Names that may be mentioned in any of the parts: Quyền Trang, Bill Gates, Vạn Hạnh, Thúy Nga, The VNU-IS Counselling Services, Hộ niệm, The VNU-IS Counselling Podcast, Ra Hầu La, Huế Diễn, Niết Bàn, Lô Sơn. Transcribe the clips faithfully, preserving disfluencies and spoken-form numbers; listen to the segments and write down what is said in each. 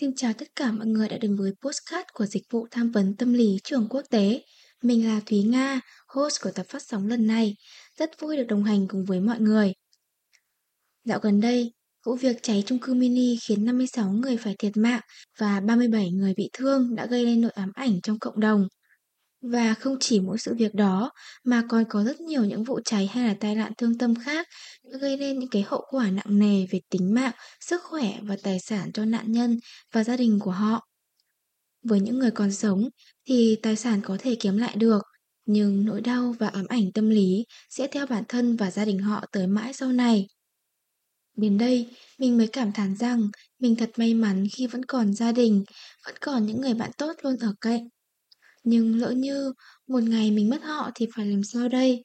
Xin chào tất cả mọi người đã đến với podcast của dịch vụ tham vấn tâm lý trường quốc tế. Mình là Thúy Nga, host của tập phát sóng lần này. Rất vui được đồng hành cùng với mọi người. Dạo gần đây, vụ việc cháy chung cư mini khiến năm mươi sáu người phải thiệt mạng và ba mươi bảy người bị thương đã gây nên nỗi ám ảnh trong cộng đồng. Và không chỉ mỗi sự việc đó mà còn có rất nhiều những vụ cháy hay là tai nạn thương tâm khác gây nên những cái hậu quả nặng nề về tính mạng, sức khỏe và tài sản cho nạn nhân và gia đình của họ. Với những người còn sống thì tài sản có thể kiếm lại được, nhưng nỗi đau và ám ảnh tâm lý sẽ theo bản thân và gia đình họ tới mãi sau này. Đến đây, mình mới cảm thán rằng mình thật may mắn khi vẫn còn gia đình, vẫn còn những người bạn tốt luôn ở cạnh. Nhưng lỡ như một ngày mình mất họ thì phải làm sao đây?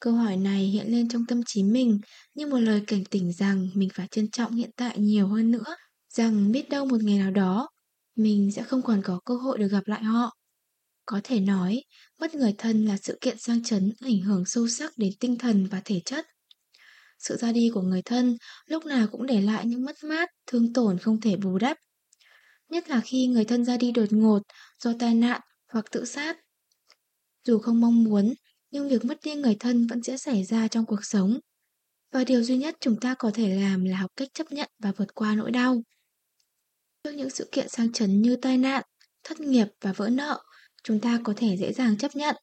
Câu hỏi này hiện lên trong tâm trí mình như một lời cảnh tỉnh rằng mình phải trân trọng hiện tại nhiều hơn nữa, rằng biết đâu một ngày nào đó mình sẽ không còn có cơ hội được gặp lại họ. Có thể nói, mất người thân là sự kiện sang chấn ảnh hưởng sâu sắc đến tinh thần và thể chất. Sự ra đi của người thân lúc nào cũng để lại những mất mát, thương tổn không thể bù đắp. Nhất là khi người thân ra đi đột ngột do tai nạn hoặc tự sát. Dù không mong muốn, nhưng việc mất đi người thân vẫn sẽ xảy ra trong cuộc sống. Và điều duy nhất chúng ta có thể làm là học cách chấp nhận và vượt qua nỗi đau. Trước những sự kiện sang chấn như tai nạn, thất nghiệp và vỡ nợ, chúng ta có thể dễ dàng chấp nhận.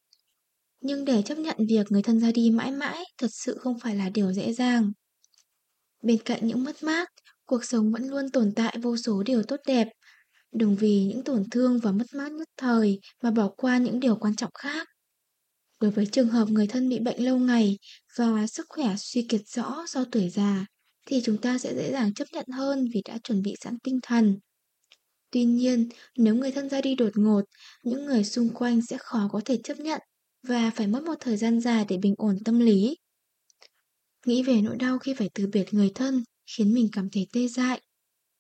Nhưng để chấp nhận việc người thân ra đi mãi mãi thật sự không phải là điều dễ dàng. Bên cạnh những mất mát, cuộc sống vẫn luôn tồn tại vô số điều tốt đẹp. Đừng vì những tổn thương và mất mát nhất thời mà bỏ qua những điều quan trọng khác. Đối với trường hợp người thân bị bệnh lâu ngày và sức khỏe suy kiệt rõ do tuổi già, thì chúng ta sẽ dễ dàng chấp nhận hơn vì đã chuẩn bị sẵn tinh thần. Tuy nhiên, nếu người thân ra đi đột ngột, những người xung quanh sẽ khó có thể chấp nhận và phải mất một thời gian dài để bình ổn tâm lý. Nghĩ về nỗi đau khi phải từ biệt người thân khiến mình cảm thấy tê dại.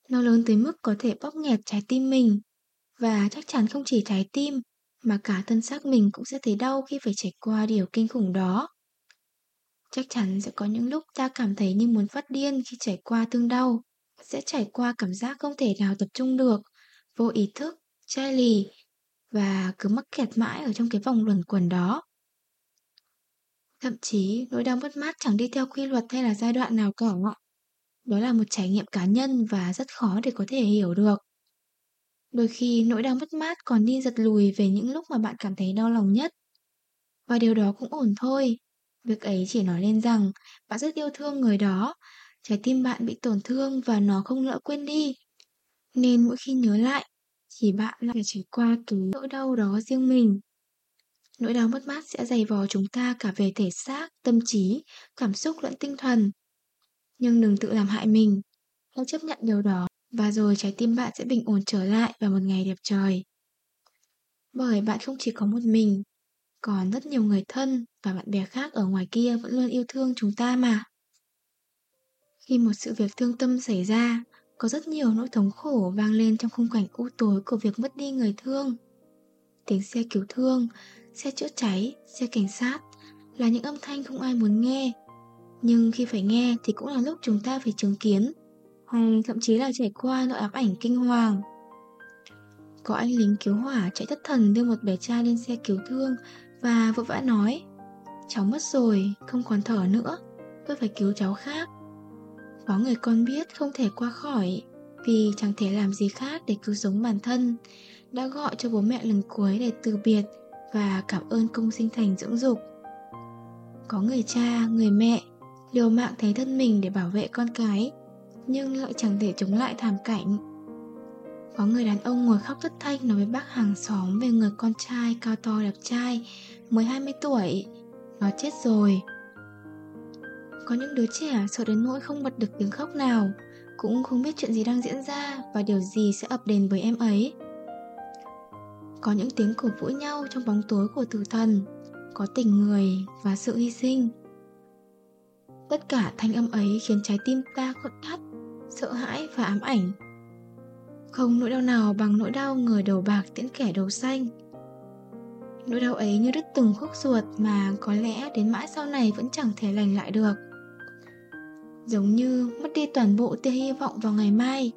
Nó lớn tới mức có thể bóp nghẹt trái tim mình. Và chắc chắn không chỉ trái tim, mà cả thân xác mình cũng sẽ thấy đau khi phải trải qua điều kinh khủng đó. Chắc chắn sẽ có những lúc ta cảm thấy như muốn phát điên khi trải qua thương đau. Sẽ trải qua cảm giác không thể nào tập trung được, vô ý thức, chai lì, và cứ mắc kẹt mãi ở trong cái vòng luẩn quẩn đó. Thậm chí, nỗi đau mất mát chẳng đi theo quy luật hay là giai đoạn nào cả. Đó là một trải nghiệm cá nhân và rất khó để có thể hiểu được. Đôi khi nỗi đau mất mát còn đi giật lùi về những lúc mà bạn cảm thấy đau lòng nhất. Và điều đó cũng ổn thôi. Việc ấy chỉ nói lên rằng bạn rất yêu thương người đó, trái tim bạn bị tổn thương và nó không lỡ quên đi. Nên mỗi khi nhớ lại, chỉ bạn lại phải trải qua cái nỗi đau đó riêng mình. Nỗi đau mất mát sẽ dày vò chúng ta cả về thể xác, tâm trí, cảm xúc lẫn tinh thần. Nhưng đừng tự làm hại mình. Hãy chấp nhận điều đó và rồi trái tim bạn sẽ bình ổn trở lại vào một ngày đẹp trời. Bởi bạn không chỉ có một mình, còn rất nhiều người thân và bạn bè khác ở ngoài kia vẫn luôn yêu thương chúng ta mà. Khi một sự việc thương tâm xảy ra, có rất nhiều nỗi thống khổ vang lên trong khung cảnh u tối của việc mất đi người thương. Tiếng xe cứu thương, xe chữa cháy, xe cảnh sát là những âm thanh không ai muốn nghe. Nhưng khi phải nghe thì cũng là lúc chúng ta phải chứng kiến, hay thậm chí là trải qua nỗi ám ảnh kinh hoàng. Có anh lính cứu hỏa chạy thất thần đưa một bé trai lên xe cứu thương và vội vã nói: "Cháu mất rồi, không còn thở nữa, tôi phải cứu cháu khác." Có người con biết không thể qua khỏi vì chẳng thể làm gì khác để cứu sống bản thân, đã gọi cho bố mẹ lần cuối để từ biệt và cảm ơn công sinh thành dưỡng dục. Có người cha, người mẹ liều mạng thấy thân mình để bảo vệ con cái, nhưng lại chẳng thể chống lại thảm cảnh. Có người đàn ông ngồi khóc thất thanh nói với bác hàng xóm về người con trai cao to đẹp trai, mới hai mươi tuổi, nó chết rồi. có những đứa trẻ sợ đến nỗi không bật được tiếng khóc nào, cũng không biết chuyện gì đang diễn ra và điều gì sẽ ập đến với em ấy. Có những tiếng cổ vũ nhau trong bóng tối của tử thần, có tình người và sự hy sinh. Tất cả thanh âm ấy khiến trái tim ta khựng thắt, sợ hãi và ám ảnh. Không nỗi đau nào bằng nỗi đau người đầu bạc tiễn kẻ đầu xanh. Nỗi đau ấy như đứt từng khúc ruột mà có lẽ đến mãi sau này vẫn chẳng thể lành lại được. Giống như mất đi toàn bộ tia hy vọng vào ngày mai,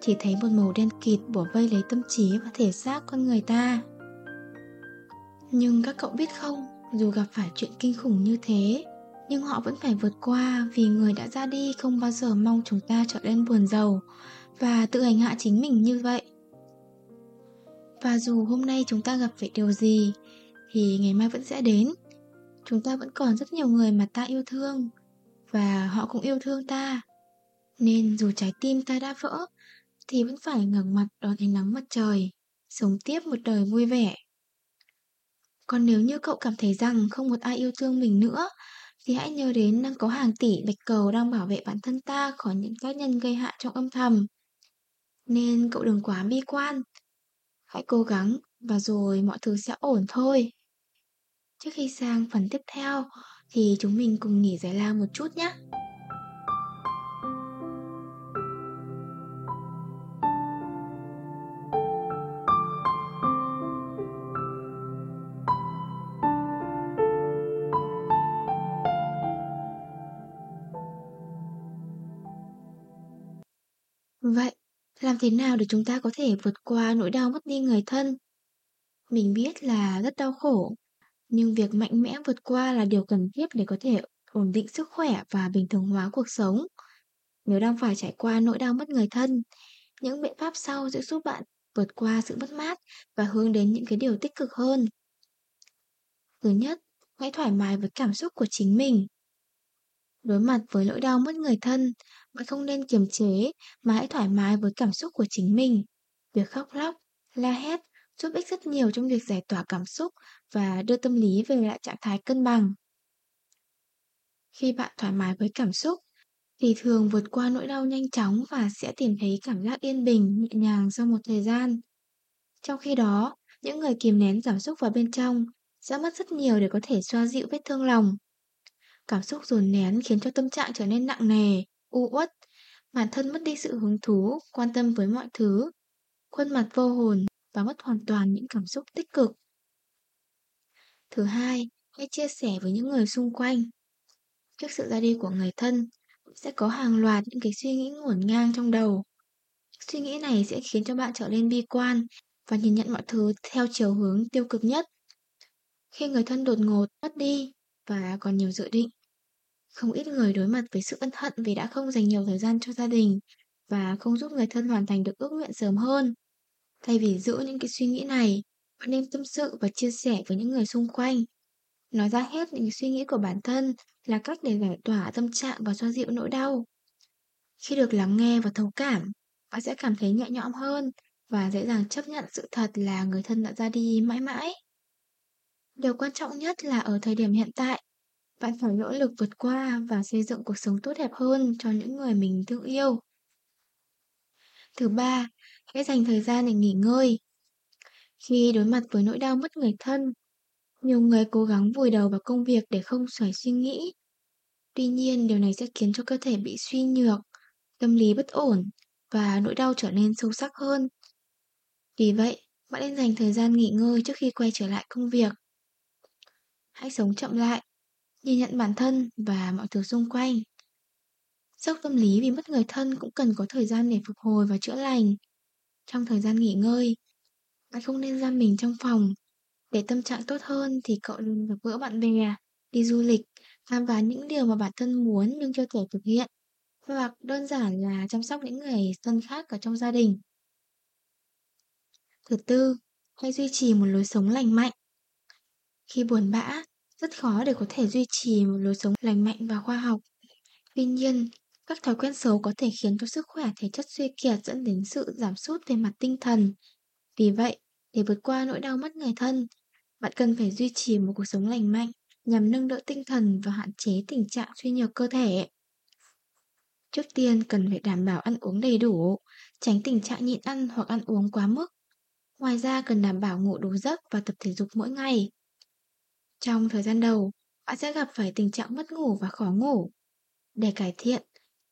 chỉ thấy một màu đen kịt bủa vây lấy tâm trí và thể xác con người ta. Nhưng các cậu biết không, dù gặp phải chuyện kinh khủng như thế, nhưng họ vẫn phải vượt qua, vì người đã ra đi không bao giờ mong chúng ta trở nên buồn rầu và tự hành hạ chính mình như vậy. Và dù hôm nay chúng ta gặp phải điều gì thì ngày mai vẫn sẽ đến. Chúng ta vẫn còn rất nhiều người mà ta yêu thương, và họ cũng yêu thương ta. Nên dù trái tim ta đã vỡ thì vẫn phải ngẩng mặt đón ánh nắng mặt trời, sống tiếp một đời vui vẻ. Còn nếu như cậu cảm thấy rằng không một ai yêu thương mình nữa, thì hãy nhớ đến đang có hàng tỷ bạch cầu đang bảo vệ bản thân ta khỏi những tác nhân gây hại trong âm thầm. Nên cậu đừng quá bi quan. Hãy cố gắng và rồi mọi thứ sẽ ổn thôi. Trước khi sang phần tiếp theo thì chúng mình cùng nghỉ giải lao một chút nhé. Vậy, làm thế nào để chúng ta có thể vượt qua nỗi đau mất đi người thân? Mình biết là rất đau khổ, nhưng việc mạnh mẽ vượt qua là điều cần thiết để có thể ổn định sức khỏe và bình thường hóa cuộc sống. Nếu đang phải trải qua nỗi đau mất người thân, những biện pháp sau sẽ giúp bạn vượt qua sự mất mát và hướng đến những cái điều tích cực hơn. Thứ nhất, hãy thoải mái với cảm xúc của chính mình. Đối mặt với nỗi đau mất người thân, bạn không nên kiềm chế mà hãy thoải mái với cảm xúc của chính mình. Việc khóc lóc, la hét giúp ích rất nhiều trong việc giải tỏa cảm xúc và đưa tâm lý về lại trạng thái cân bằng. Khi bạn thoải mái với cảm xúc, thì thường vượt qua nỗi đau nhanh chóng và sẽ tìm thấy cảm giác yên bình, nhẹ nhàng sau một thời gian. Trong khi đó, những người kìm nén cảm xúc vào bên trong sẽ mất rất nhiều để có thể xoa dịu vết thương lòng. Cảm xúc dồn nén khiến cho tâm trạng trở nên nặng nề, u uất, bản thân mất đi sự hứng thú, quan tâm với mọi thứ, khuôn mặt vô hồn và mất hoàn toàn những cảm xúc tích cực. Thứ hai, hãy chia sẻ với những người xung quanh. Trước sự ra đi của người thân, sẽ có hàng loạt những cái suy nghĩ ngổn ngang trong đầu. Suy nghĩ này sẽ khiến cho bạn trở nên bi quan và nhìn nhận mọi thứ theo chiều hướng tiêu cực nhất. Khi người thân đột ngột mất đi và còn nhiều dự định, không ít người đối mặt với sự ân hận vì đã không dành nhiều thời gian cho gia đình và không giúp người thân hoàn thành được ước nguyện sớm hơn. Thay vì giữ những cái suy nghĩ này, bạn nên tâm sự và chia sẻ với những người xung quanh. Nói ra hết những suy nghĩ của bản thân là cách để giải tỏa tâm trạng và xoa dịu nỗi đau. Khi được lắng nghe và thấu cảm, bạn sẽ cảm thấy nhẹ nhõm hơn và dễ dàng chấp nhận sự thật là người thân đã ra đi mãi mãi. Điều quan trọng nhất là ở thời điểm hiện tại, bạn phải nỗ lực vượt qua và xây dựng cuộc sống tốt đẹp hơn cho những người mình thương yêu. Thứ ba, hãy dành thời gian để nghỉ ngơi. Khi đối mặt với nỗi đau mất người thân, nhiều người cố gắng vùi đầu vào công việc để không phải suy nghĩ. Tuy nhiên, điều này sẽ khiến cho cơ thể bị suy nhược, tâm lý bất ổn và nỗi đau trở nên sâu sắc hơn. Vì vậy, bạn nên dành thời gian nghỉ ngơi trước khi quay trở lại công việc. Hãy sống chậm lại, nhìn nhận bản thân và mọi thứ xung quanh. Sốc tâm lý vì mất người thân cũng cần có thời gian để phục hồi và chữa lành. Trong thời gian nghỉ ngơi, bạn không nên giam mình trong phòng. Để tâm trạng tốt hơn thì cậu nên gặp gỡ bạn bè, đi du lịch, khám phá những điều mà bản thân muốn nhưng chưa thể thực hiện, hoặc đơn giản là chăm sóc những người thân khác ở trong gia đình. Thứ tư, hãy duy trì một lối sống lành mạnh. Khi buồn bã, rất khó để có thể duy trì một lối sống lành mạnh và khoa học. Tuy nhiên, các thói quen xấu có thể khiến cho sức khỏe thể chất suy kiệt, dẫn đến sự giảm sút về mặt tinh thần. Vì vậy, để vượt qua nỗi đau mất người thân, bạn cần phải duy trì một cuộc sống lành mạnh, nhằm nâng đỡ tinh thần và hạn chế tình trạng suy nhược cơ thể. Trước tiên, cần phải đảm bảo ăn uống đầy đủ, tránh tình trạng nhịn ăn hoặc ăn uống quá mức. Ngoài ra, cần đảm bảo ngủ đủ giấc và tập thể dục mỗi ngày. Trong thời gian đầu, bạn sẽ gặp phải tình trạng mất ngủ và khó ngủ. Để cải thiện,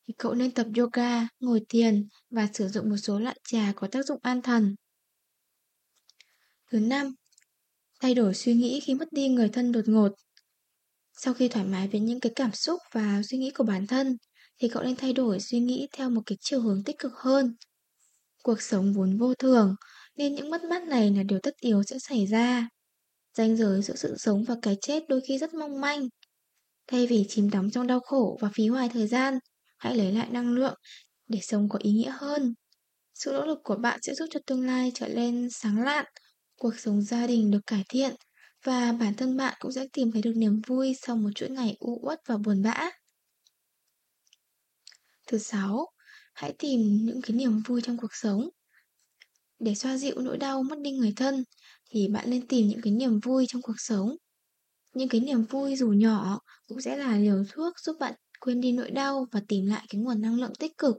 thì cậu nên tập yoga, ngồi thiền và sử dụng một số loại trà có tác dụng an thần. Thứ năm, thay đổi suy nghĩ khi mất đi người thân đột ngột. Sau khi thoải mái với những cái cảm xúc và suy nghĩ của bản thân, thì cậu nên thay đổi suy nghĩ theo một cái chiều hướng tích cực hơn. Cuộc sống vốn vô thường, nên những mất mát này là điều tất yếu sẽ xảy ra. Ranh giới giữa sự sống và cái chết đôi khi rất mong manh. Thay vì chìm đắm trong đau khổ và phí hoài thời gian, hãy lấy lại năng lượng để sống có ý nghĩa hơn. Sự nỗ lực của bạn sẽ giúp cho tương lai trở nên sáng lạn, cuộc sống gia đình được cải thiện và bản thân bạn cũng sẽ tìm thấy được niềm vui sau một chuỗi ngày u uất và buồn bã. Thứ sáu, hãy tìm những cái niềm vui trong cuộc sống. Để xoa dịu nỗi đau mất đi người thân, thì bạn nên tìm những cái niềm vui trong cuộc sống. Những cái niềm vui dù nhỏ cũng sẽ là liều thuốc giúp bạn quên đi nỗi đau và tìm lại cái nguồn năng lượng tích cực.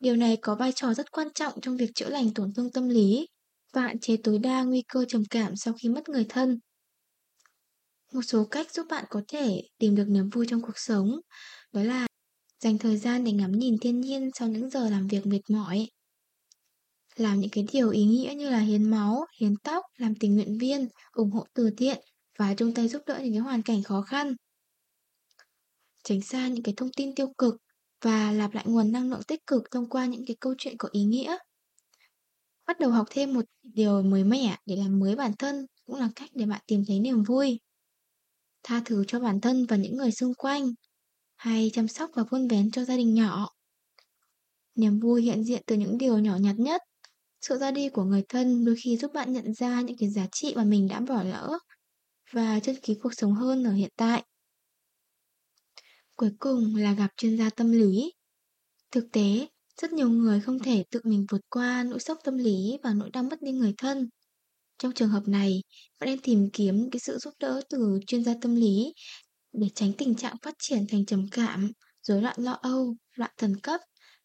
Điều này có vai trò rất quan trọng trong việc chữa lành tổn thương tâm lý và hạn chế tối đa nguy cơ trầm cảm sau khi mất người thân. Một số cách giúp bạn có thể tìm được niềm vui trong cuộc sống đó là dành thời gian để ngắm nhìn thiên nhiên sau những giờ làm việc mệt mỏi. Làm những cái điều ý nghĩa như là hiến máu, hiến tóc, làm tình nguyện viên, ủng hộ từ thiện và chung tay giúp đỡ những cái hoàn cảnh khó khăn. Tránh xa những cái thông tin tiêu cực và lặp lại nguồn năng lượng tích cực thông qua những cái câu chuyện có ý nghĩa. Bắt đầu học thêm một điều mới mẻ để làm mới bản thân cũng là cách để bạn tìm thấy niềm vui. Tha thứ cho bản thân và những người xung quanh, hay chăm sóc và vun vén cho gia đình nhỏ. Niềm vui hiện diện từ những điều nhỏ nhặt nhất. Sự ra đi của người thân đôi khi giúp bạn nhận ra những cái giá trị mà mình đã bỏ lỡ và chân ký cuộc sống hơn ở hiện tại. Cuối cùng là gặp chuyên gia tâm lý. Thực tế, rất nhiều người không thể tự mình vượt qua nỗi sốc tâm lý và nỗi đau mất đi người thân. Trong trường hợp này, bạn nên tìm kiếm cái sự giúp đỡ từ chuyên gia tâm lý để tránh tình trạng phát triển thành trầm cảm, rối loạn lo âu, loạn thần cấp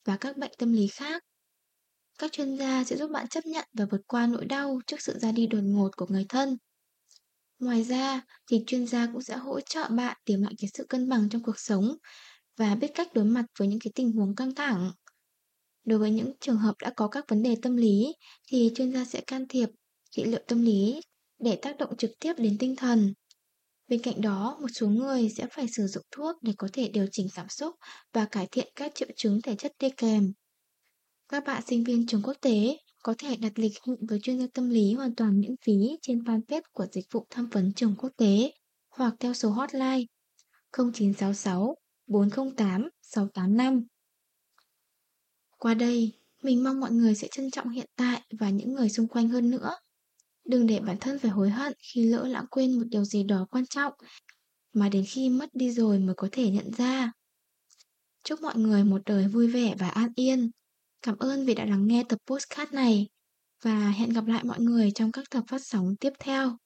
và các bệnh tâm lý khác. Các chuyên gia sẽ giúp bạn chấp nhận và vượt qua nỗi đau trước sự ra đi đột ngột của người thân. Ngoài ra, thì chuyên gia cũng sẽ hỗ trợ bạn tìm lại cái sự cân bằng trong cuộc sống và biết cách đối mặt với những cái tình huống căng thẳng. Đối với những trường hợp đã có các vấn đề tâm lý, thì chuyên gia sẽ can thiệp trị liệu tâm lý để tác động trực tiếp đến tinh thần. Bên cạnh đó, một số người sẽ phải sử dụng thuốc để có thể điều chỉnh cảm xúc và cải thiện các triệu chứng thể chất đi kèm. Các bạn sinh viên trường quốc tế có thể đặt lịch hẹn với chuyên gia tâm lý hoàn toàn miễn phí trên fanpage của dịch vụ tham vấn trường quốc tế hoặc theo số hotline không chín sáu sáu bốn không tám sáu tám năm. Qua đây, mình mong mọi người sẽ trân trọng hiện tại và những người xung quanh hơn nữa. Đừng để bản thân phải hối hận khi lỡ lãng quên một điều gì đó quan trọng mà đến khi mất đi rồi mới có thể nhận ra. Chúc mọi người một đời vui vẻ và an yên. Cảm ơn vì đã lắng nghe tập podcast này và hẹn gặp lại mọi người trong các tập phát sóng tiếp theo.